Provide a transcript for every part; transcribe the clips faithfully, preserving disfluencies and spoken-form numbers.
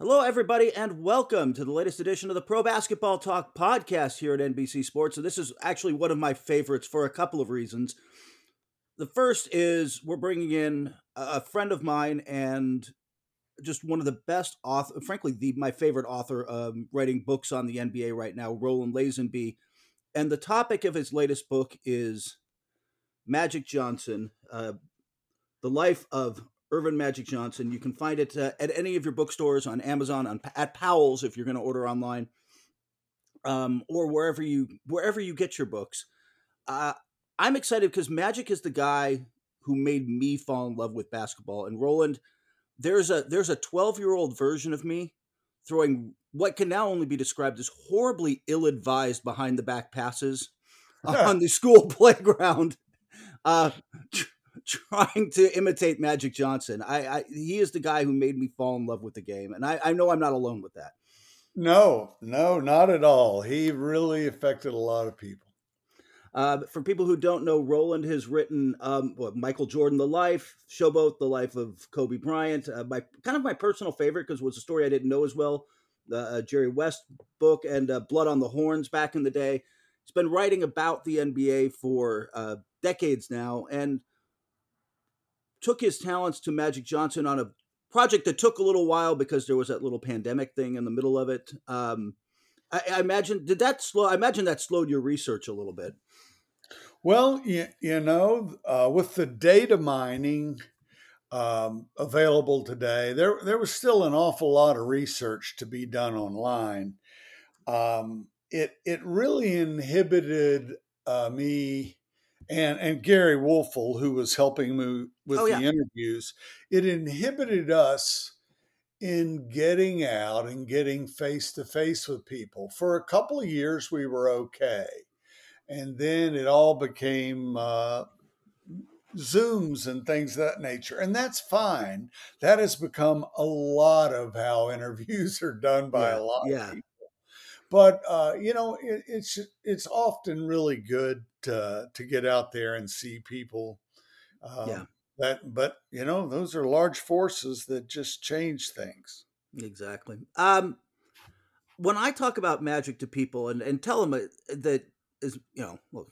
Hello, everybody, and welcome to the latest edition of the Pro Basketball Talk podcast here at N B C Sports. And this is actually one of my favorites for a couple of reasons. The first is we're bringing in a friend of mine and just one of the best author, frankly, the, my favorite author um, writing books on the N B A right now, Roland Lazenby. And the topic of his latest book is Magic Johnson, uh, The Life of Earvin Magic Johnson. You can find it uh, at any of your bookstores, on Amazon, on at Powell's if you're going to order online, um, or wherever you wherever you get your books. Uh, I'm excited because Magic is the guy who made me fall in love with basketball. And Roland, there's a there's a twelve-year-old version of me throwing what can now only be described as horribly ill-advised behind-the-back passes on the school playground. Uh, trying to imitate Magic Johnson. I, I he is the guy who made me fall in love with the game, and I, I know I'm not alone with that. No, no, not at all. He really affected a lot of people. Uh, for people who don't know, Roland has written um, what, Michael Jordan, The Life, Showboat, The Life of Kobe Bryant, uh, my kind of my personal favorite because it was a story I didn't know as well, the uh, Jerry West book, and uh, Blood on the Horns back in the day. He's been writing about the N B A for uh, decades now, and took his talents to Magic Johnson on a project that took a little while because there was that little pandemic thing in the middle of it. Um, I, I imagine, did that slow, I imagine that slowed your research a little bit. Well, you, you know, uh, with the data mining um, available today, there, there was still an awful lot of research to be done online. Um, it, it really inhibited uh, me And and Gary Wolfel, who was helping me with oh, yeah. the interviews, it inhibited us in getting out and getting face-to-face with people. For a couple of years, we were okay. And then it all became uh, Zooms and things of that nature. And that's fine. That has become a lot of how interviews are done by yeah, a lot yeah. of people. But, uh, you know, it, it's it's often really good to, to get out there and see people. Um, yeah. That, but, you know, those are large forces that just change things. Exactly. Um, when I talk about Magic to people and, and tell them that, is, you know, look,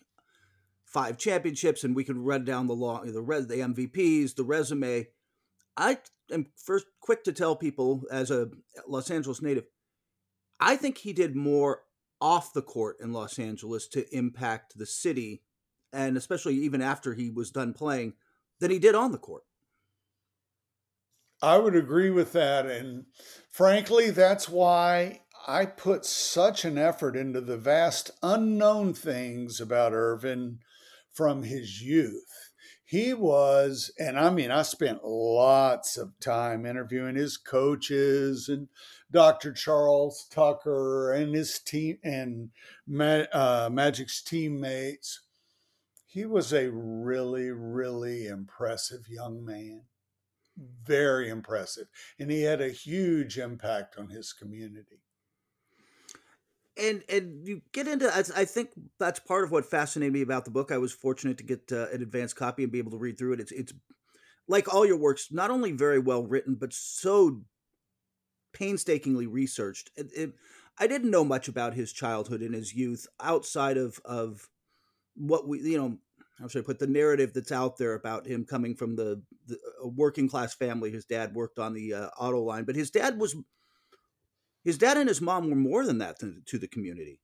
five championships and we can run down the long, the, res, the M V Ps, the resume, I am first quick to tell people as a Los Angeles native, I think he did more off the court in Los Angeles to impact the city, and especially even after he was done playing, than he did on the court. I would agree with that. And frankly, that's why I put such an effort into the vast unknown things about Earvin from his youth. He was, and I mean, I spent lots of time interviewing his coaches and Doctor Charles Tucker and his team and uh, Magic's teammates. He was a really, really impressive young man. Very impressive. And he had a huge impact on his community. And and you get into, I think that's part of what fascinated me about the book. I was fortunate to get uh, an advanced copy and be able to read through it. It's, it's like all your works, not only very well written, but so painstakingly researched. It, it, I didn't know much about his childhood and his youth outside of, of what we, you know, how should I put the narrative that's out there about him coming from the, the a working class family. His dad worked on the uh, auto line, but his dad was, his dad and his mom were more than that to, to the community.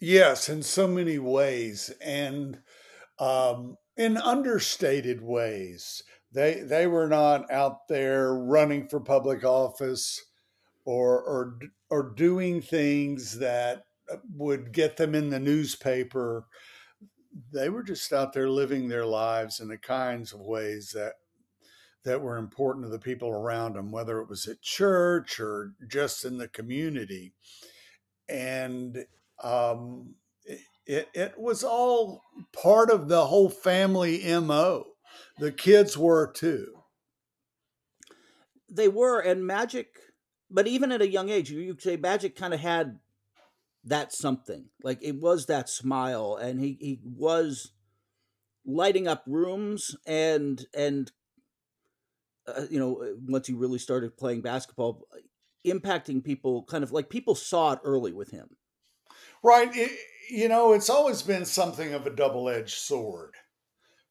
Yes, in so many ways, and um, in understated ways. They they were not out there running for public office or or or doing things that would get them in the newspaper. They were just out there living their lives in the kinds of ways that that were important to the people around them, whether it was at church or just in the community. And um, it, it was all part of the whole family M O. The kids were too. They were, and Magic, but even at a young age, you say Magic kind of had that something. Like, it was that smile, and he, he was lighting up rooms and, and uh, you know, once he really started playing basketball, impacting people, kind of like people saw it early with him. Right. It, you know, it's always been something of a double-edged sword.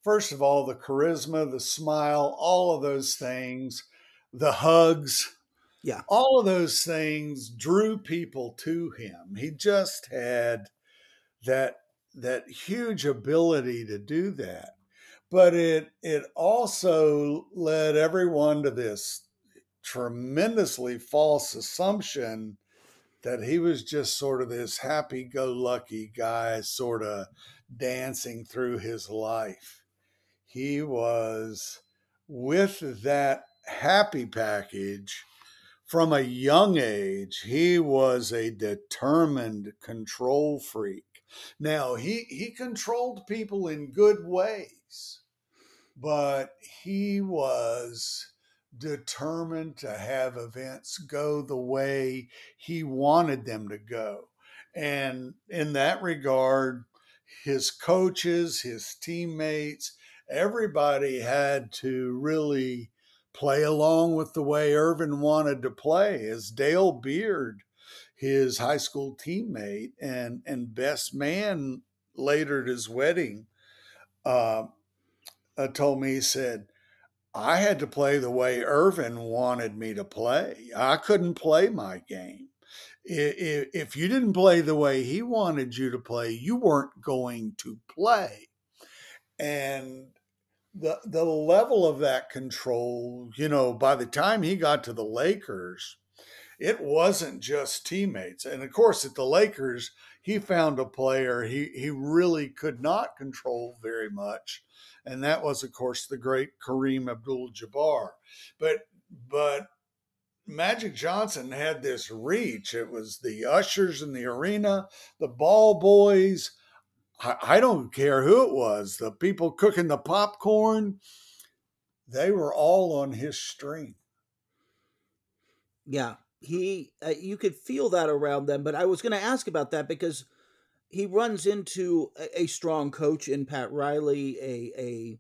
First of all, the charisma, the smile, all of those things, the hugs. Yeah. All of those things drew people to him. He just had that that huge ability to do that. But it it also led everyone to this tremendously false assumption that he was just sort of this happy-go-lucky guy sort of dancing through his life. He was, with that happy package, from a young age, he was a determined control freak. Now, he, he controlled people in good ways, but he was determined to have events go the way he wanted them to go. And in that regard, his coaches, his teammates, everybody had to really play along with the way Irvin wanted to play. As Dale Beard, his high school teammate and, and best man later at his wedding, uh, uh, told me, he said, I had to play the way Irvin wanted me to play. I couldn't play my game. If, if you didn't play the way he wanted you to play, you weren't going to play. And The the level of that control, you know, by the time he got to the Lakers, it wasn't just teammates. And, of course, at the Lakers, he found a player he, he really could not control very much. And that was, of course, the great Kareem Abdul-Jabbar. But, but Magic Johnson had this reach. It was the ushers in the arena, the ball boys, I don't care who it was, the people cooking the popcorn, they were all on his string. Yeah, he, uh, you could feel that around them, but I was going to ask about that because he runs into a, a strong coach in Pat Riley, a,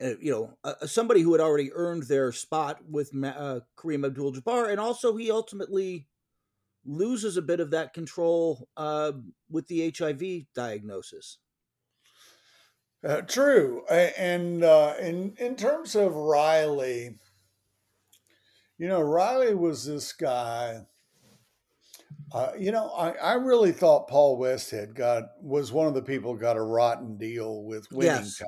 a, a you know, a, somebody who had already earned their spot with uh, Kareem Abdul-Jabbar, and also he ultimately loses a bit of that control uh, with the H I V diagnosis. Uh, true. And uh, in, in terms of Riley, you know, Riley was this guy, uh, you know, I, I really thought Paul Westhead got, was one of the people who got a rotten deal with winning. Yes.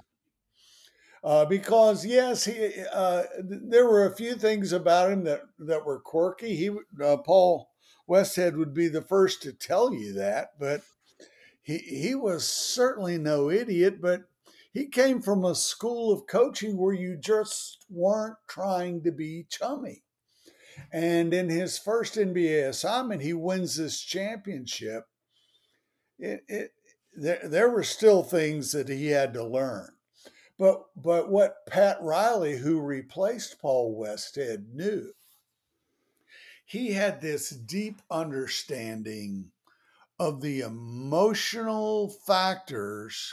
Uh, because yes, he, uh, there were a few things about him that, that were quirky. He, uh, Paul Westhead would be the first to tell you that, but he he was certainly no idiot, but he came from a school of coaching where you just weren't trying to be chummy. And in his first N B A assignment, he wins this championship. It, it there, there were still things that he had to learn. But, but what Pat Riley, who replaced Paul Westhead, knew, he had this deep understanding of the emotional factors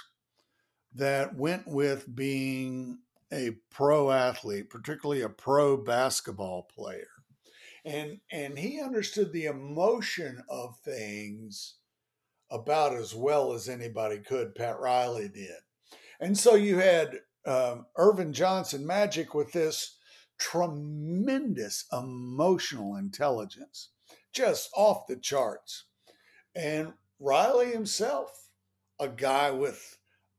that went with being a pro athlete, particularly a pro basketball player. And, and he understood the emotion of things about as well as anybody could. Pat Riley did. And so you had um, Earvin Johnson Magic with this tremendous emotional intelligence, just off the charts. And Riley himself, a guy with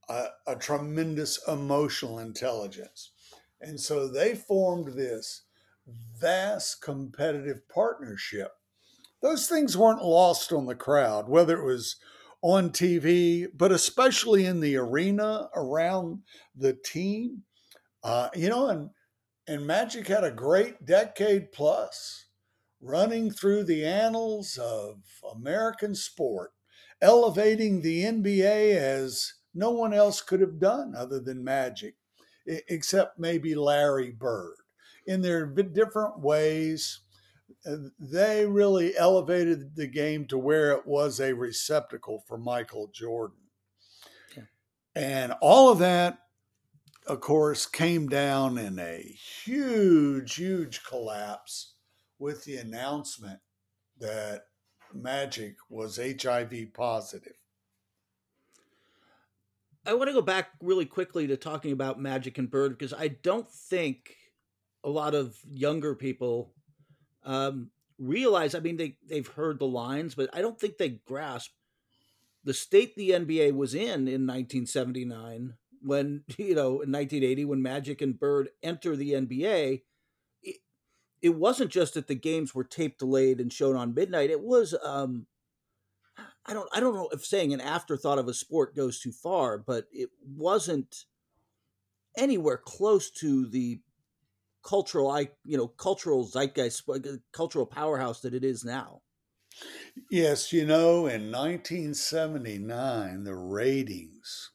a, a tremendous emotional intelligence. And so they formed this vast competitive partnership. Those things weren't lost on the crowd, whether it was on T V, but especially in the arena around the team. Uh, you know, and and Magic had a great decade plus running through the annals of American sport, elevating the N B A as no one else could have done other than Magic, except maybe Larry Bird. In their different ways, they really elevated the game to where it was a receptacle for Michael Jordan. Yeah. And all of that, of course, came down in a huge, huge collapse with the announcement that Magic was H I V positive. I want to go back really quickly to talking about Magic and Bird, because I don't think a lot of younger people um, realize, I mean, they, they've heard the lines, but I don't think they grasp the state the N B A was in in nineteen seventy-nine. When, you know, in nineteen eighty, when Magic and Bird enter the N B A, it, it wasn't just that the games were tape delayed and shown on midnight. It was, um, I don't, I don't know if saying an afterthought of a sport goes too far, but it wasn't anywhere close to the cultural, you know, cultural zeitgeist, cultural powerhouse that it is now. Yes, you know, in nineteen seventy-nine, the ratings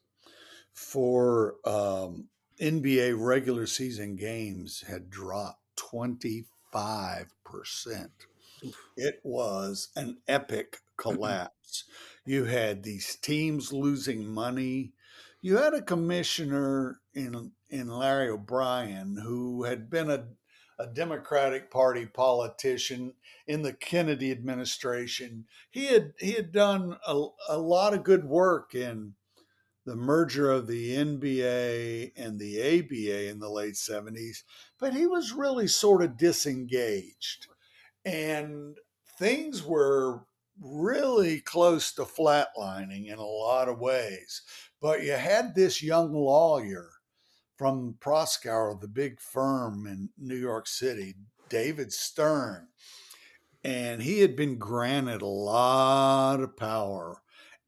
for um, N B A regular season games had dropped twenty-five percent. It was an epic collapse. You had these teams losing money. You had a commissioner in in Larry O'Brien who had been a, a Democratic Party politician in the Kennedy administration. He had, he had done a, a lot of good work in the merger of the N B A and the A B A in the late seventies, but he was really sort of disengaged. And things were really close to flatlining in a lot of ways. But you had this young lawyer from Proskauer, the big firm in New York City, David Stern, and he had been granted a lot of power.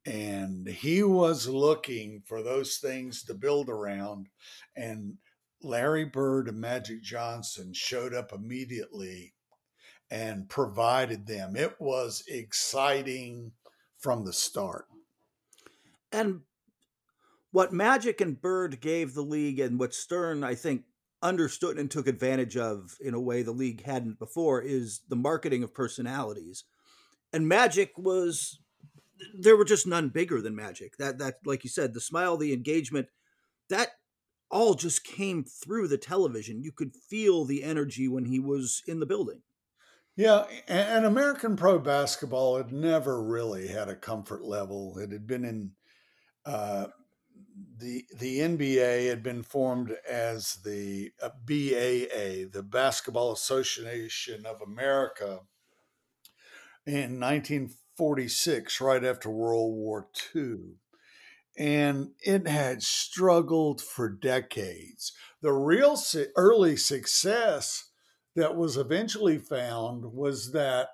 And he was looking for those things to build around. And Larry Bird and Magic Johnson showed up immediately and provided them. It was exciting from the start. And what Magic and Bird gave the league, and what Stern, I think, understood and took advantage of in a way the league hadn't before, is the marketing of personalities. And Magic was... there were just none bigger than Magic. That, that, like you said, the smile, the engagement, that all just came through the television. You could feel the energy when he was in the building. Yeah, and American pro basketball had never really had a comfort level. It had been in uh, the the N B A had been formed as the B A A, the Basketball Association of America, in nineteen forty-six, right after World War Two, and it had struggled for decades. The real early success that was eventually found was that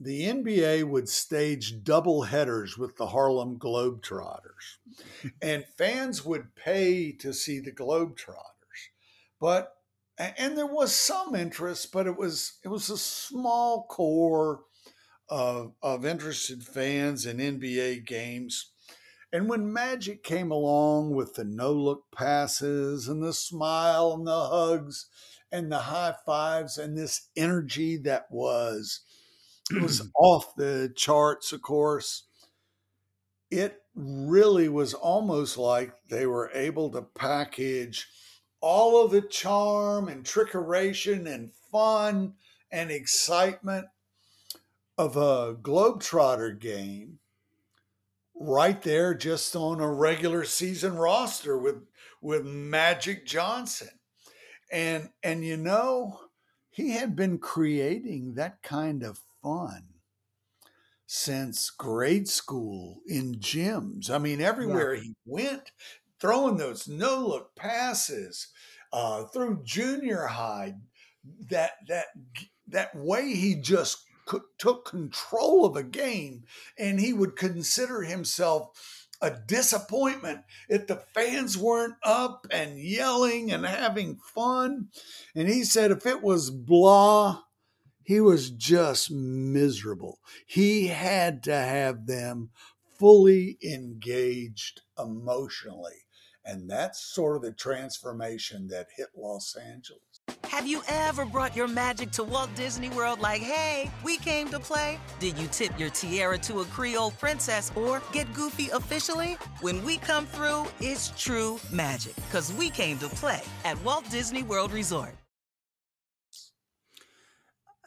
the N B A would stage doubleheaders with the Harlem Globetrotters, and fans would pay to see the Globetrotters. But and there was some interest, but it was it was a small core Of, of interested fans in N B A games. And when Magic came along with the no-look passes and the smile and the hugs and the high fives and this energy that was, was off the charts, of course, it really was almost like they were able to package all of the charm and trickeration and fun and excitement of a Globetrotter game right there just on a regular season roster with with Magic Johnson. And, and you know, he had been creating that kind of fun since grade school in gyms. I mean, everywhere yeah. he went, throwing those no-look passes, uh, through junior high, that that that way he just could, took control of a game, and he would consider himself a disappointment if the fans weren't up and yelling and having fun. And he said if it was blah, he was just miserable. He had to have them fully engaged emotionally. And that's sort of the transformation that hit Los Angeles. Have you ever brought your magic to Walt Disney World? Like, hey, we came to play? Did you tip your tiara to a Creole princess or get goofy officially? When we come through, it's true magic, because we came to play at Walt Disney World Resort.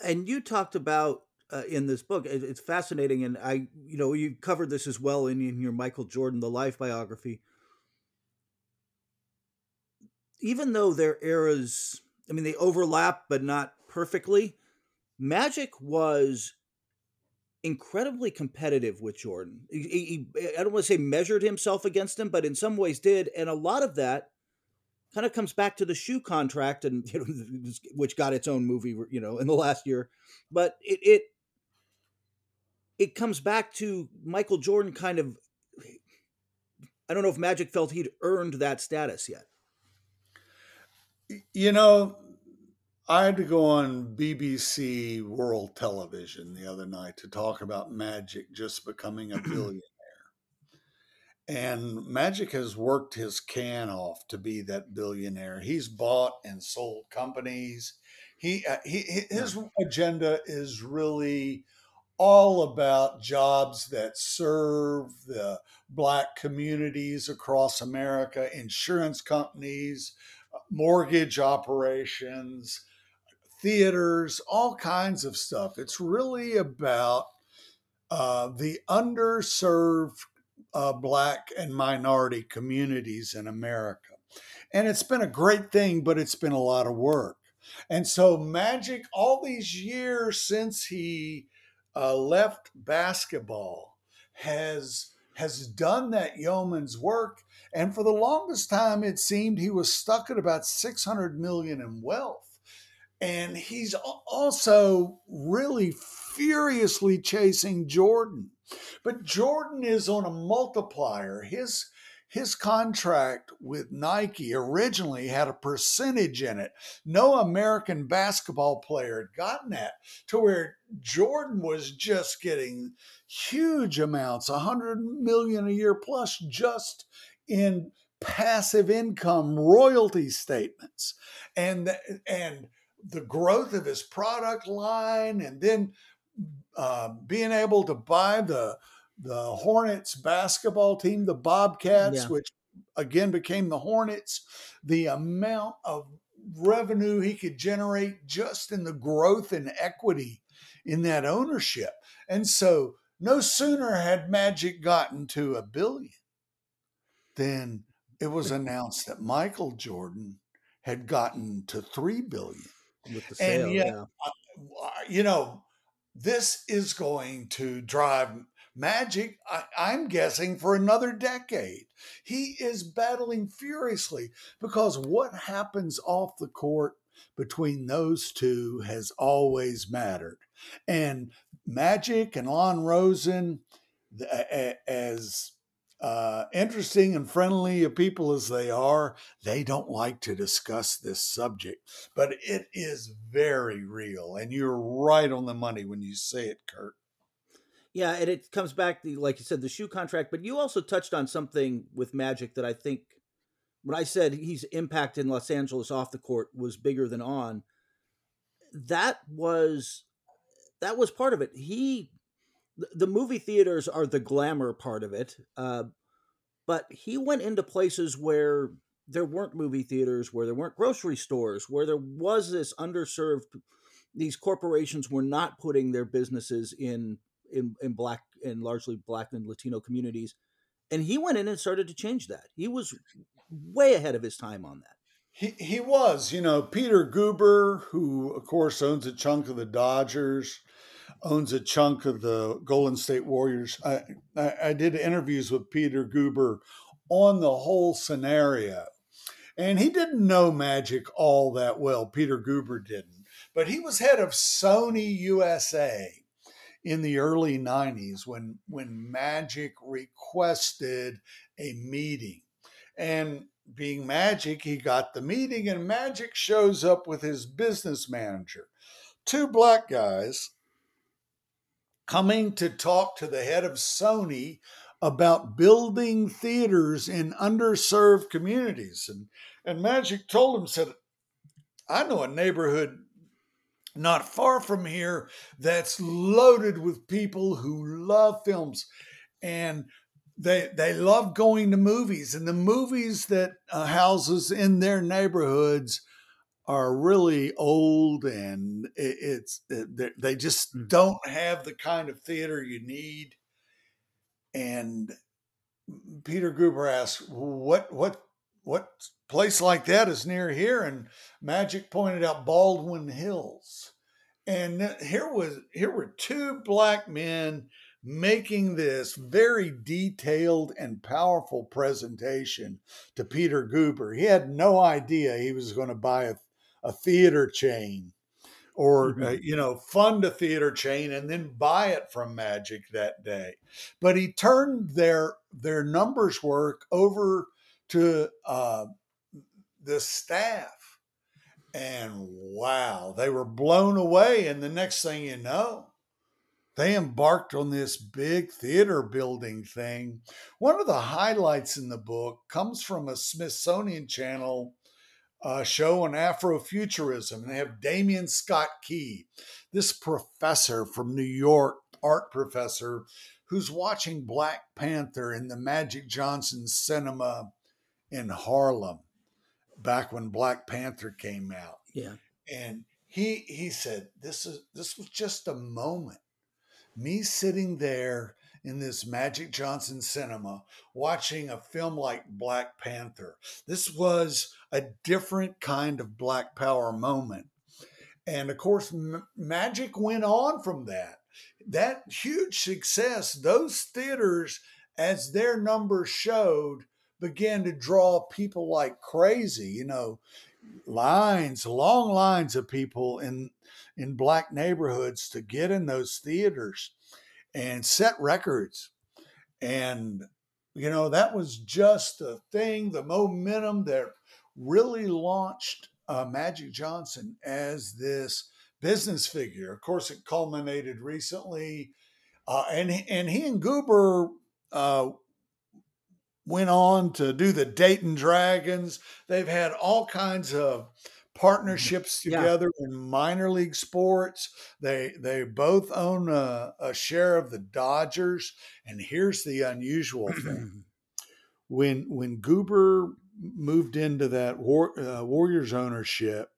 And you talked about uh, in this book, it, it's fascinating, and I, you know, you covered this as well in, in your Michael Jordan, The Life biography. Even though their eras, I mean, they overlap, but not perfectly. Magic was incredibly competitive with Jordan. He, he, I don't want to say measured himself against him, but in some ways did. And a lot of that kind of comes back to the shoe contract, and you know, which got its own movie, you know, in the last year. But it it it comes back to Michael Jordan kind of. I don't know if Magic felt he'd earned that status yet. You know, I had to go on B B C World Television the other night to talk about Magic just becoming a billionaire. And Magic has worked his can off to be that billionaire. He's bought and sold companies. He, uh, he his agenda is really all about jobs that serve the Black communities across America, insurance companies, mortgage operations, theaters, all kinds of stuff. It's really about uh, the underserved uh, Black and minority communities in America. And it's been a great thing, but it's been a lot of work. And so Magic, all these years since he uh, left basketball, has has done that yeoman's work. And for the longest time, it seemed he was stuck at about six hundred million dollars in wealth. And he's also really furiously chasing Jordan. But Jordan is on a multiplier. His, his contract with Nike originally had a percentage in it. No American basketball player had gotten that, to where Jordan was just getting huge amounts, one hundred million dollars a year plus, just in passive income royalty statements, and the, and the growth of his product line, and then uh, being able to buy the the Hornets basketball team, the Bobcats, yeah. which again became the Hornets. The amount of revenue he could generate just in the growth and equity in that ownership. And so no sooner had Magic gotten to a billion, then it was announced that Michael Jordan had gotten to three billion dollars. With the sale, and yet, yeah. you know, this is going to drive Magic, I, I'm guessing, for another decade. He is battling furiously, because what happens off the court between those two has always mattered. And Magic and Lon Rosen, as Uh, interesting and friendly of people as they are, they don't like to discuss this subject, but it is very real. And you're right on the money when you say it, Kurt. Yeah. And it comes back to, like you said, the shoe contract, but you also touched on something with Magic that I think, when I said his impact in Los Angeles off the court was bigger than on, that was, that was part of it. He, The movie theaters are the glamour part of it, uh, but he went into places where there weren't movie theaters, where there weren't grocery stores, where there was this underserved. These corporations were not putting their businesses in in, in black and largely Black and Latino communities, and he went in and started to change that. He was way ahead of his time on that. He he was, you know, Peter Guber, who of course owns a chunk of the Dodgers, owns a chunk of the Golden State Warriors. I, I, I did interviews with Peter Guber on the whole scenario. And he didn't know Magic all that well. Peter Guber didn't. But he was head of Sony U S A in the early nineties when, when Magic requested a meeting. And being Magic, he got the meeting, and Magic shows up with his business manager. Two black guys coming to talk to the head of Sony about building theaters in underserved communities. And, and Magic told him, said, I know a neighborhood not far from here that's loaded with people who love films. And They they love going to movies, and the movies that uh, houses in their neighborhoods are really old, and it, it's it, they just don't have the kind of theater you need. And Peter Guber asked, "What what what place like that is near here?" And Magic pointed out Baldwin Hills, and here was here were two black men making this very detailed and powerful presentation to Peter Guber. He had no idea he was going to buy a, a theater chain or, mm-hmm. uh, you know, fund a theater chain and then buy it from Magic that day. But he turned their, their numbers work over to uh, the staff. And wow, they were blown away. And the next thing you know, they embarked on this big theater building thing. One of the highlights in the book comes from a Smithsonian Channel uh, show on Afrofuturism. And they have Damien Scott Key, this professor from New York, art professor, who's watching Black Panther in the Magic Johnson Cinema in Harlem back when Black Panther came out. Yeah. And he he said, this is this was just a moment. Me sitting there in this Magic Johnson cinema watching a film like Black Panther. This was a different kind of Black Power moment. And of course, M- Magic went on from that. That huge success, those theaters, as their numbers showed, began to draw people like crazy, you know, lines, long lines of people in in black neighborhoods to get in those theaters and set records. And, you know, that was just a thing, the momentum that really launched uh, Magic Johnson as this business figure. Of course, it culminated recently. Uh, and, and he and Guber uh, went on to do the Dayton Dragons. They've had all kinds of partnerships together, yeah, in minor league sports. They they both own a, a share of the Dodgers. And here's the unusual thing. When when Guber moved into that war, uh, Warriors ownership,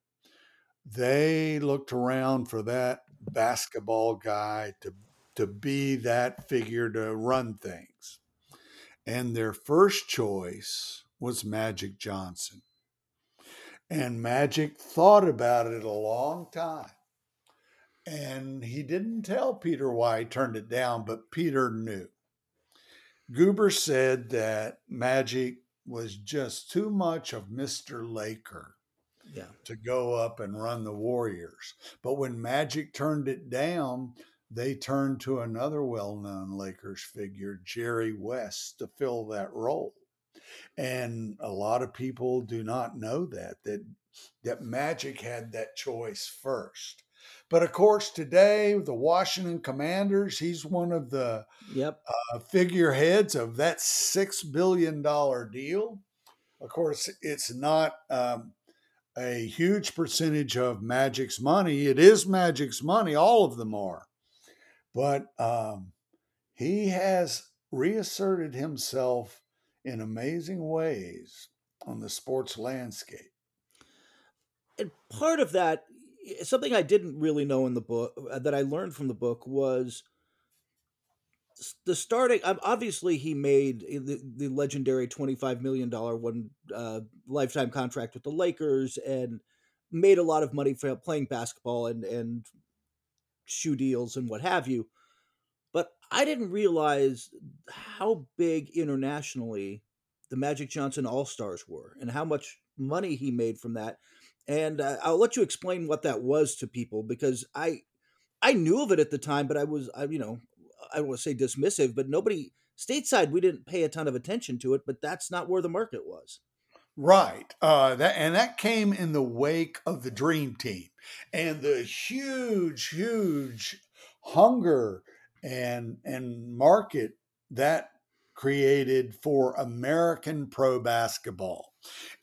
they looked around for that basketball guy to, to be that figure to run things. And their first choice was Magic Johnson. And Magic thought about it a long time. And he didn't tell Peter why he turned it down, but Peter knew. Guber said that Magic was just too much of Mister Laker, yeah, to go up and run the Warriors. But when Magic turned it down, they turned to another well-known Lakers figure, Jerry West, to fill that role. And a lot of people do not know that, that, that Magic had that choice first. But of course, today, the Washington Commanders, he's one of the yep. uh, figureheads of that six billion dollars deal. Of course, it's not um, a huge percentage of Magic's money. It is Magic's money. All of them are. But um, he has reasserted himself in amazing ways on the sports landscape. And part of that, something I didn't really know in the book that I learned from the book was the starting, obviously he made the, the legendary twenty-five million dollars one uh, lifetime contract with the Lakers and made a lot of money for playing basketball and, and shoe deals and what have you. But I didn't realize how big internationally the Magic Johnson All-Stars were and how much money he made from that. And uh, I'll let you explain what that was to people, because I I knew of it at the time, but I was, I, you know, I don't want to say dismissive, but nobody stateside, we didn't pay a ton of attention to it, but that's not where the market was. Right. Uh, that and that came in the wake of the Dream Team and the huge, huge hunger and and market that created for American pro basketball.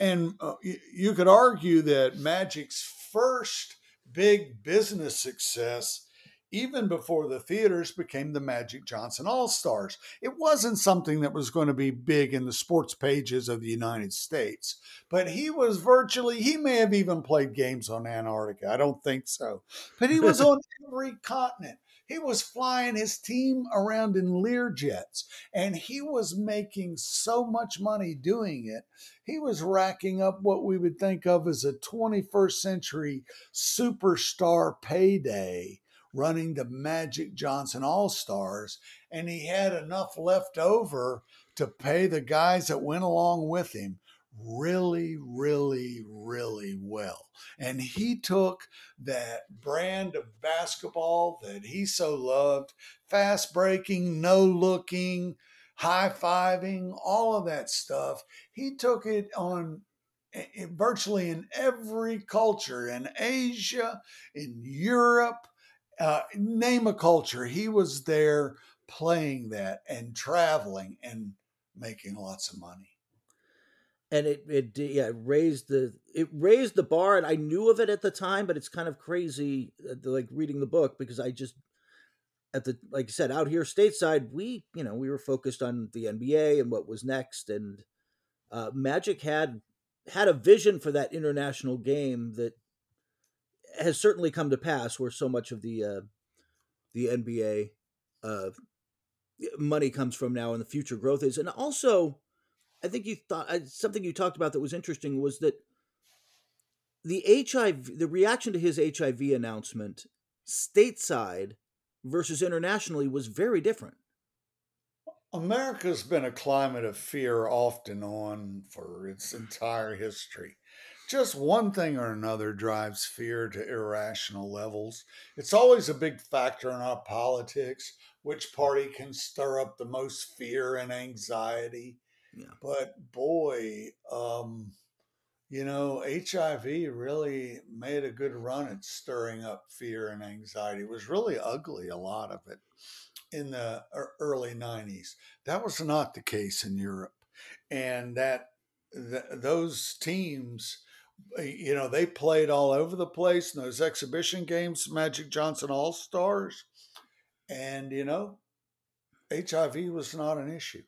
And uh, you, you could argue that Magic's first big business success, even before the theaters, became the Magic Johnson All-Stars. It wasn't something that was going to be big in the sports pages of the United States, but he was virtually, he may have even played games on Antarctica. I don't think so. But he was on every continent. He was flying his team around in Learjets, and he was making so much money doing it. He was racking up what we would think of as a twenty-first century superstar payday running the Magic Johnson All-Stars, and he had enough left over to pay the guys that went along with him really, really, really well. And he took that brand of basketball that he so loved, fast breaking, no looking, high fiving, all of that stuff. He took it on virtually in every culture, in Asia, in Europe, uh, name a culture. He was there playing that and traveling and making lots of money. And it, it yeah, it raised the it raised the bar, and I knew of it at the time, but it's kind of crazy, like reading the book, because I just at the like I said, out here stateside, we you know we were focused on the N B A and what was next, and uh, Magic had had a vision for that international game that has certainly come to pass, where so much of the uh, the N B A uh, money comes from now, and the future growth is, and also. I think you thought something you talked about that was interesting was that the H I V, the reaction to his H I V announcement stateside versus internationally was very different. America's been a climate of fear off and on for its entire history. Just one thing or another drives fear to irrational levels. It's always a big factor in our politics, which party can stir up the most fear and anxiety. Yeah. But boy, um, you know, H I V really made a good run at stirring up fear and anxiety. It was really ugly, a lot of it, in the early nineties. That was not the case in Europe. And that th- those teams, you know, they played all over the place in those exhibition games, Magic Johnson All-Stars. And, you know, H I V was not an issue.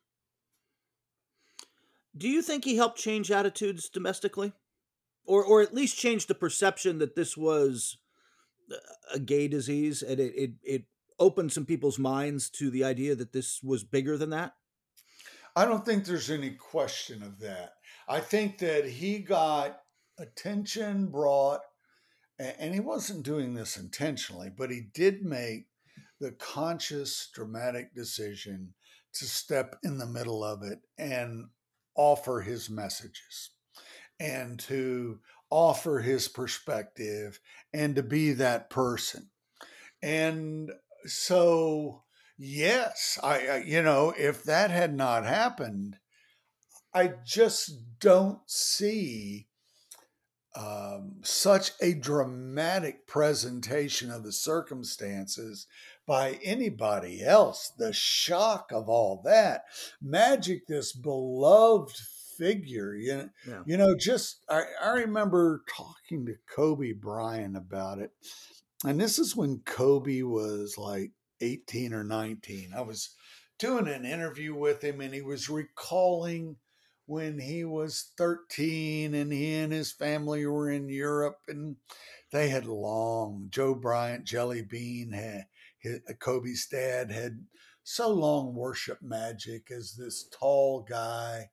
Do you think he helped change attitudes domestically, or or at least change the perception that this was a gay disease, and it, it, it opened some people's minds to the idea that this was bigger than that? I don't think there's any question of that. I think that he got attention brought, and he wasn't doing this intentionally, but he did make the conscious, dramatic decision to step in the middle of it and offer his messages and to offer his perspective and to be that person. And so, yes, I, I, you know, if that had not happened, I just don't see um, such a dramatic presentation of the circumstances by anybody else. The shock of all that. Magic, this beloved figure, you know, yeah. you know just, I, I remember talking to Kobe Bryant about it. And this is when Kobe was like eighteen or nineteen. I was doing an interview with him, and he was recalling when he was thirteen and he and his family were in Europe, and they had long, Joe Bryant, Jelly Bean had, His, Kobe's dad had so long worshipped Magic as this tall guy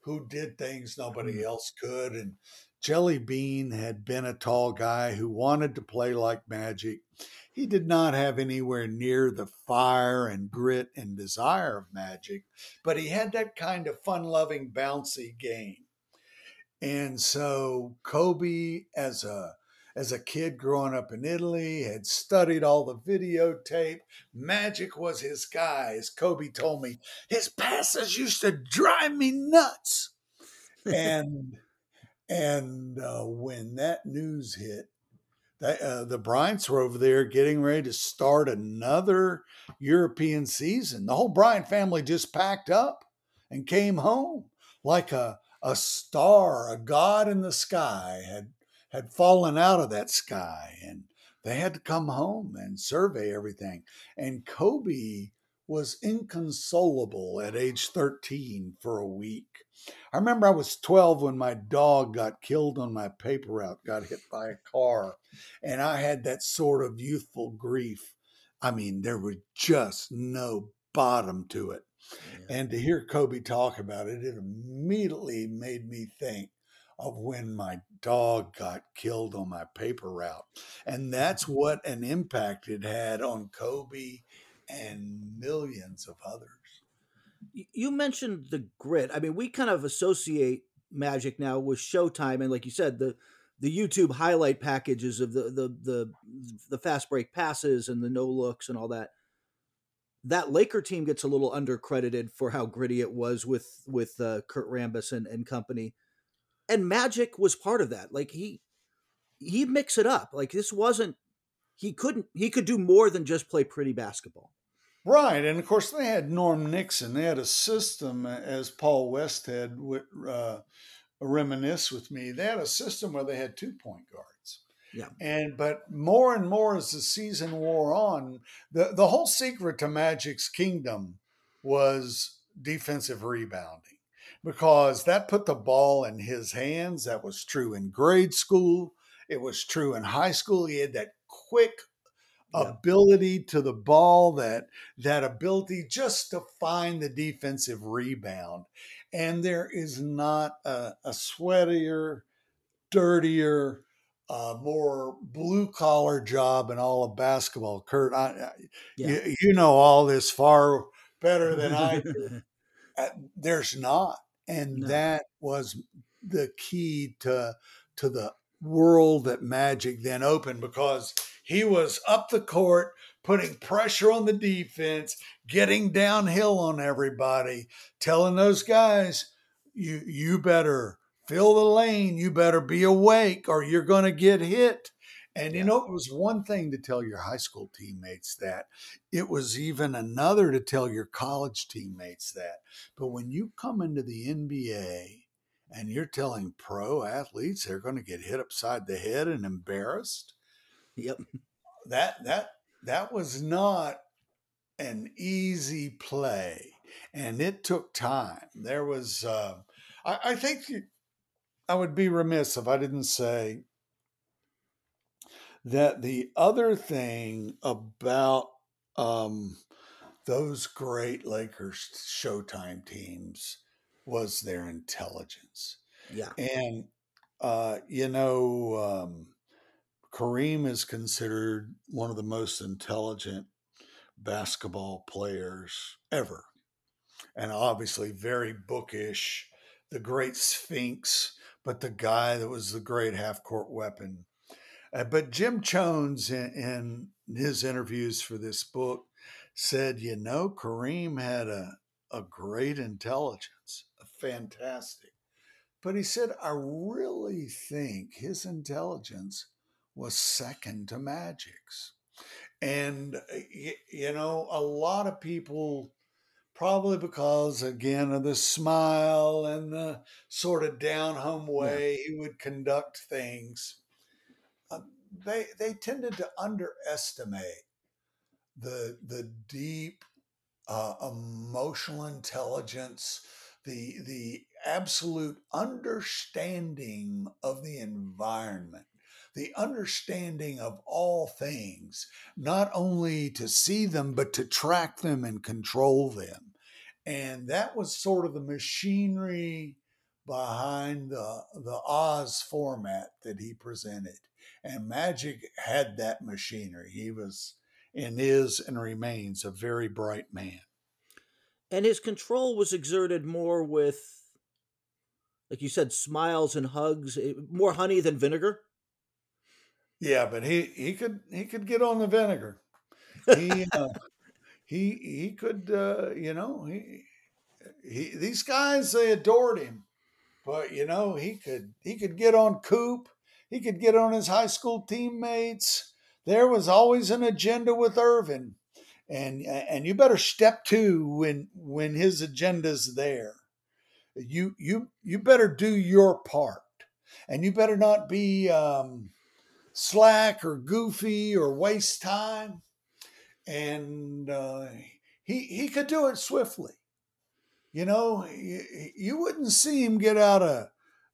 who did things nobody else could. And Jelly Bean had been a tall guy who wanted to play like Magic. He did not have anywhere near the fire and grit and desire of Magic, but he had that kind of fun-loving, bouncy game. And so Kobe, as a as a kid growing up in Italy, had studied all the videotape. Magic was his guy. As Kobe told me, his passes used to drive me nuts. And and uh, when that news hit, they, uh, the Bryants were over there getting ready to start another European season. The whole Bryant family just packed up and came home like a, a star, a god in the sky had had fallen out of that sky, and they had to come home and survey everything. And Kobe was inconsolable at age thirteen for a week. I remember I was twelve when my dog got killed on my paper route, got hit by a car, and I had that sort of youthful grief. I mean, there was just no bottom to it. Yeah. And to hear Kobe talk about it, it immediately made me think of when my dog got killed on my paper route. And that's what an impact it had on Kobe and millions of others. You mentioned the grit. I mean, we kind of associate Magic now with Showtime. And like you said, the, the YouTube highlight packages of the, the, the, the fast break passes and the no looks and all that. That Laker team gets a little undercredited for how gritty it was with, with uh, Kurt Rambis and, and company. And Magic was part of that. Like he, he mixed it up. Like this wasn't, he couldn't, he could do more than just play pretty basketball. Right. And of course they had Norm Nixon. They had a system, as Paul Westhead would uh, reminisce with me, they had a system where they had two point guards. Yeah. And, but more and more as the season wore on, the, the whole secret to Magic's kingdom was defensive rebounding. Because that put the ball in his hands. That was true in grade school. It was true in high school. He had that quick yeah. ability to the ball, that that ability just to find the defensive rebound. And there is not a, a sweatier, dirtier, uh, more blue-collar job in all of basketball. Kurt, I, yeah. you, you know all this far better than I do. Uh, there's not. And no. That was the key to to the world that Magic then opened, because he was up the court, putting pressure on the defense, getting downhill on everybody, telling those guys, you you better fill the lane, you better be awake or you're going to get hit. And, you know, it was one thing to tell your high school teammates that. It was even another to tell your college teammates that. But when you come into the N B A and you're telling pro athletes they're going to get hit upside the head and embarrassed, yep, that that that was not an easy play. And it took time. There was, uh, I, I think I would be remiss if I didn't say that the other thing about um, those great Lakers Showtime teams was their intelligence. Yeah. And, uh, you know, um, Kareem is considered one of the most intelligent basketball players ever. And obviously very bookish, the great Sphinx, but the guy that was the great half-court weapon. Uh, but Jim Jones, in, in his interviews for this book, said, you know, Kareem had a, a great intelligence, a fantastic. But he said, I really think his intelligence was second to Magic's. And, you, you know, a lot of people, probably because, again, of the smile and the sort of down-home way yeah. he would conduct things, Uh, they they tended to underestimate the the deep uh, emotional intelligence, the the absolute understanding of the environment, the understanding of all things, not only to see them but to track them and control them. And that was sort of the machinery behind the, the Oz format that he presented. And Magic had that machinery. He was and is and remains a very bright man. And his control was exerted more with, like you said, smiles and hugs, more honey than vinegar. Yeah, but he, he could he could get on the vinegar. He uh, he he could uh, you know he he these guys, they adored him, but you know he could he could get on Coop. He could get on his high school teammates. There was always an agenda with Earvin, and and you better step to when when his agenda's there. You you you better do your part, and you better not be um, slack or goofy or waste time. And uh, he he could do it swiftly. You know, you, you wouldn't see him get out of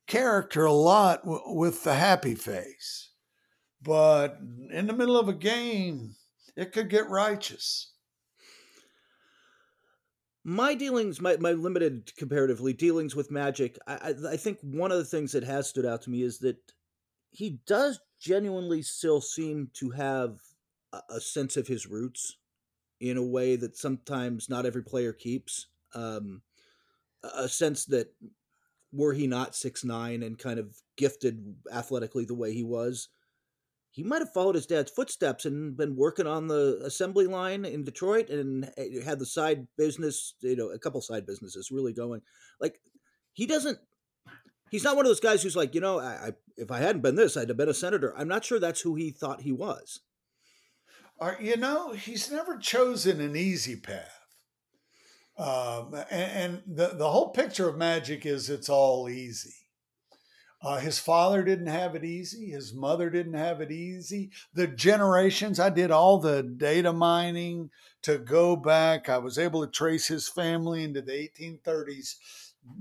character a lot w- with the happy face. But in the middle of a game, it could get righteous. My dealings, my, my limited, comparatively, dealings with Magic, I, I think one of the things that has stood out to me is that he does genuinely still seem to have a sense of his roots in a way that sometimes not every player keeps. Um, a sense that were he not six nine and kind of gifted athletically the way he was, he might have followed his dad's footsteps and been working on the assembly line in Detroit and had the side business, you know, a couple side businesses really going. Like, he doesn't, he's not one of those guys who's like, you know, I, I if I hadn't been this, I'd have been a senator. I'm not sure that's who he thought he was. Or, you know, he's never chosen an easy path. Um, and, and the, the whole picture of Magic is it's all easy. Uh, his father didn't have it easy. His mother didn't have it easy. The generations, I did all the data mining to go back. I was able to trace his family into the eighteen thirties.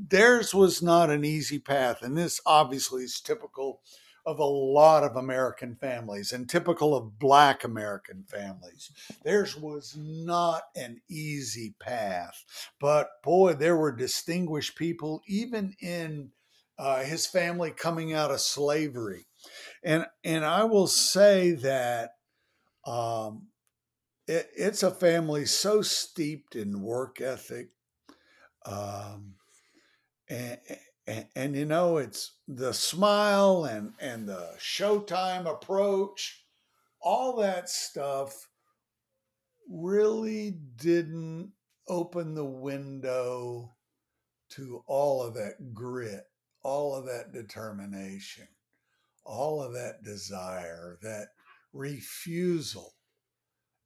Theirs was not an easy path. And this obviously is typical of a lot of American families and typical of Black American families. Theirs was not an easy path. But boy, there were distinguished people, even in Uh, his family coming out of slavery. And and I will say that um, it, it's a family so steeped in work ethic. Um, and, and, and, you know, it's the smile and, and the showtime approach, all that stuff really didn't open the window to all of that grit, all of that determination, all of that desire, that refusal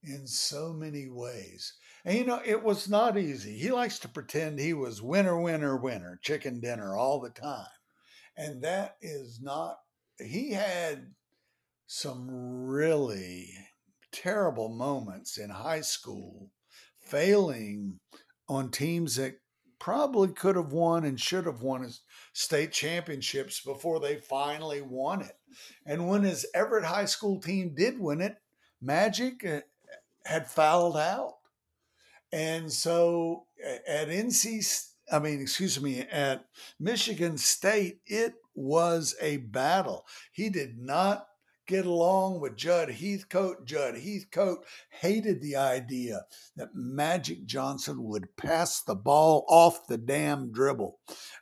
in so many ways. And, you know, it was not easy. He likes to pretend he was winner, winner, winner, chicken dinner all the time. And that is not, he had some really terrible moments in high school, failing on teams that probably could have won and should have won his state championships before they finally won it. And when his Everett High School team did win it, Magic had fouled out. And so at N C, I mean, excuse me, at Michigan State, it was a battle. He did not get along with Judd Heathcote. Judd Heathcote hated the idea that Magic Johnson would pass the ball off the damn dribble.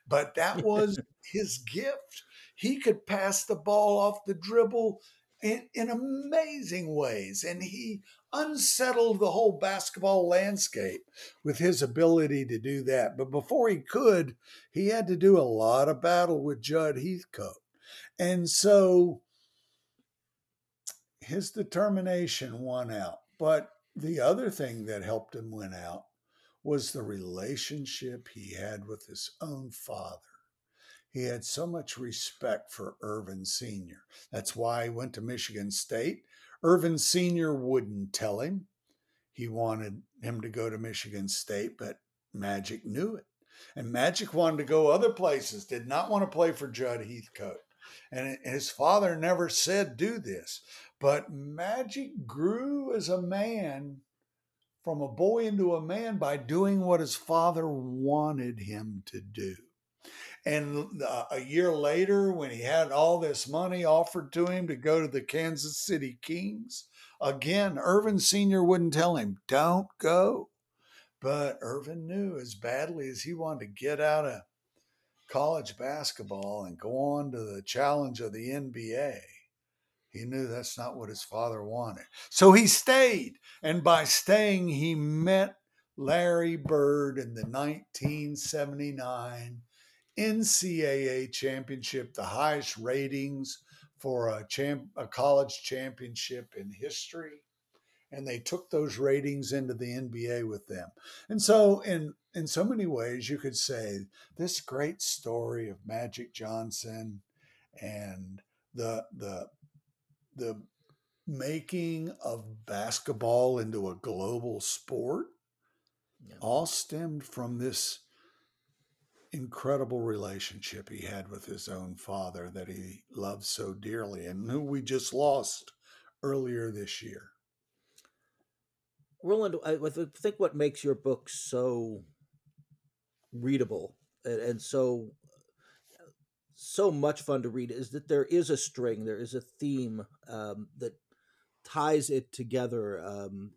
But that was his gift. He could pass the ball off the dribble in, in amazing ways. And he unsettled the whole basketball landscape with his ability to do that. But before he could, he had to do a lot of battle with Judd Heathcote. And so his determination won out. But the other thing that helped him win out was the relationship he had with his own father. He had so much respect for Irvin Senior That's why he went to Michigan State. Irvin Senior wouldn't tell him he wanted him to go to Michigan State, but Magic knew it. And Magic wanted to go other places, did not want to play for Judd Heathcote. And his father never said, do this. But Magic grew as a man, from a boy into a man, by doing what his father wanted him to do. And uh, a year later, when he had all this money offered to him to go to the Kansas City Kings, again, Irvin Senior wouldn't tell him, don't go. But Irvin knew as badly as he wanted to get out of college basketball and go on to the challenge of the N B A, he knew that's not what his father wanted. So he stayed. And by staying, he met Larry Bird in the nineteen seventy-nine N C A A championship, the highest ratings for a, champ, a college championship in history. And they took those ratings into the N B A with them. And so in, in so many ways, you could say this great story of Magic Johnson and the the the making of basketball into a global sport yeah. all stemmed from this incredible relationship he had with his own father that he loved so dearly and who we just lost earlier this year. Roland, I think what makes your book so readable and so so much fun to read is that there is a string, there is a theme um, that ties it together, um,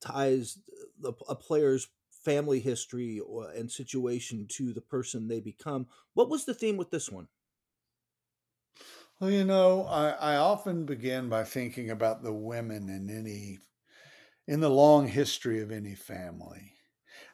ties the, a player's family history or, and situation to the person they become. What was the theme with this one? Well, you know, I, I often begin by thinking about the women in any in the long history of any family.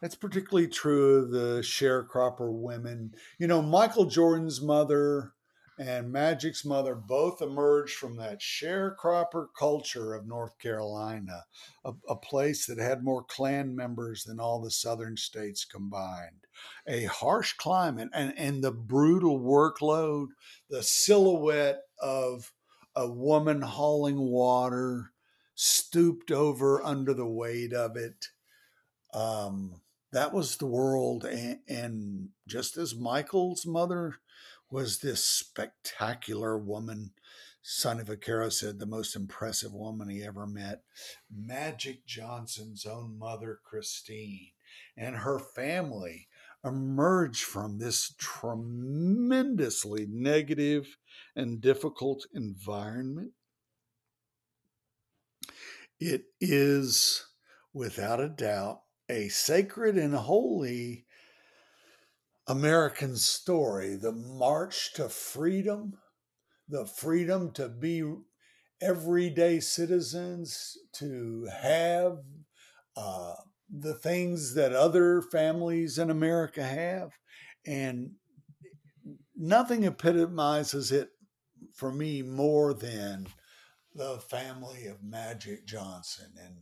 That's particularly true of the sharecropper women. You know, Michael Jordan's mother and Magic's mother both emerged from that sharecropper culture of North Carolina, a, a place that had more Klan members than all the southern states combined. A harsh climate and, and the brutal workload, the silhouette of a woman hauling water, stooped over under the weight of it. Um, that was the world. And, and just as Michael's mother was this spectacular woman, Sonny Vaccaro said the most impressive woman he ever met, Magic Johnson's own mother, Christine, and her family emerged from this tremendously negative and difficult environment. It is, without a doubt, a sacred and holy American story, the march to freedom, the freedom to be everyday citizens, to have uh, the things that other families in America have. And nothing epitomizes it for me more than the family of Magic Johnson. And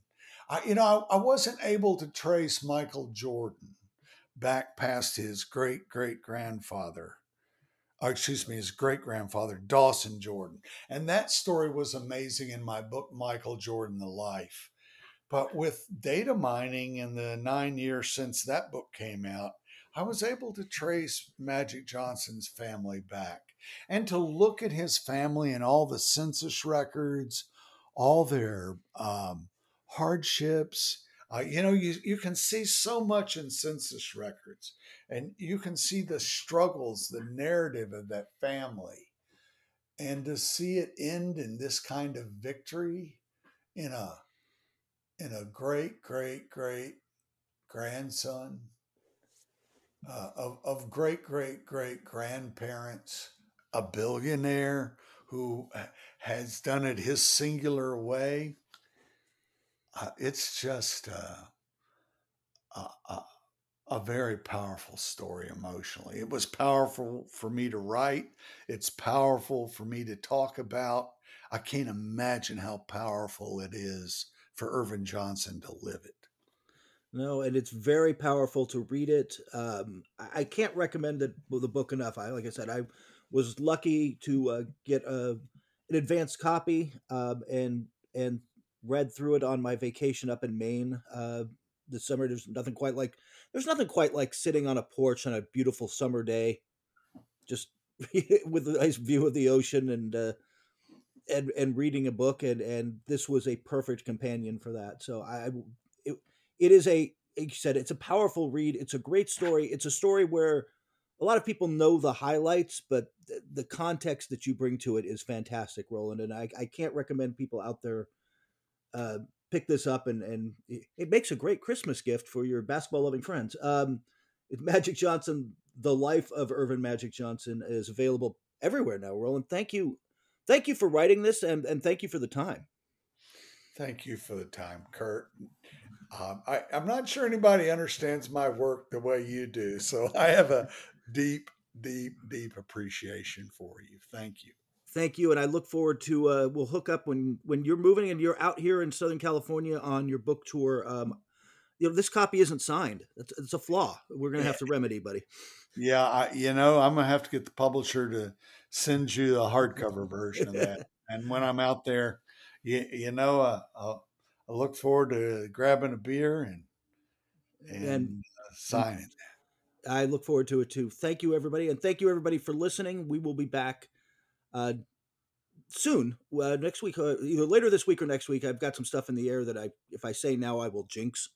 I, you know, I, I wasn't able to trace Michael Jordan back past his great-great-grandfather, or excuse me, his great-grandfather, Dawson Jordan. And that story was amazing in my book, Michael Jordan, The Life. But with data mining in the nine years since that book came out, I was able to trace Magic Johnson's family back and to look at his family and all the census records, all their um, hardships. Uh, you know, you, you can see so much in census records, and you can see the struggles, the narrative of that family. And to see it end in this kind of victory in a, in a great, great, great grandson uh, of, of great, great, great grandparents, a billionaire who has done it his singular way. Uh, it's just uh, a, a, a very powerful story emotionally. It was powerful for me to write. It's powerful for me to talk about. I can't imagine how powerful it is for Irvin Johnson to live it. No, and it's very powerful to read it. Um, I can't recommend the, the book enough. I, like I said, I was lucky to uh, get a, an advanced copy um, and and. read through it on my vacation up in Maine uh, this summer. There's nothing quite like there's nothing quite like sitting on a porch on a beautiful summer day, just with a nice view of the ocean and uh, and and reading a book. And, and this was a perfect companion for that. So I, it, it is a, like you said, it's a powerful read. It's a great story. It's a story where a lot of people know the highlights, but th- the context that you bring to it is fantastic, Roland. And I, I can't recommend people out there uh, pick this up, and, and it makes a great Christmas gift for your basketball loving friends. Um, Magic Johnson, The Life of Earvin Magic Johnson, is available everywhere now. Roland, thank you. Thank you for writing this, and, and thank you for the time. Thank you for the time, Kurt. Um, I, I'm not sure anybody understands my work the way you do. So I have a deep, deep, deep appreciation for you. Thank you. Thank you. And I look forward to, uh, we'll hook up when, when you're moving and you're out here in Southern California on your book tour. Um, you know, this copy isn't signed. It's, it's a flaw. We're going to have to remedy, buddy. Yeah. I, you know, I'm going to have to get the publisher to send you the hardcover version of that. And when I'm out there, you, you know, uh, I'll, I look forward to grabbing a beer and and, and uh, signing. I look forward to it too. Thank you, everybody, and thank you everybody for listening. We will be back uh, soon, uh, next week, uh, either later this week or next week. I've got some stuff in the air that I, if I say now, I will jinx.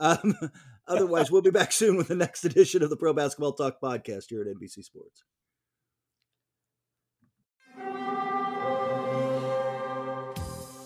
Um, otherwise, we'll be back soon with the next edition of the Pro Basketball Talk podcast here at N B C Sports.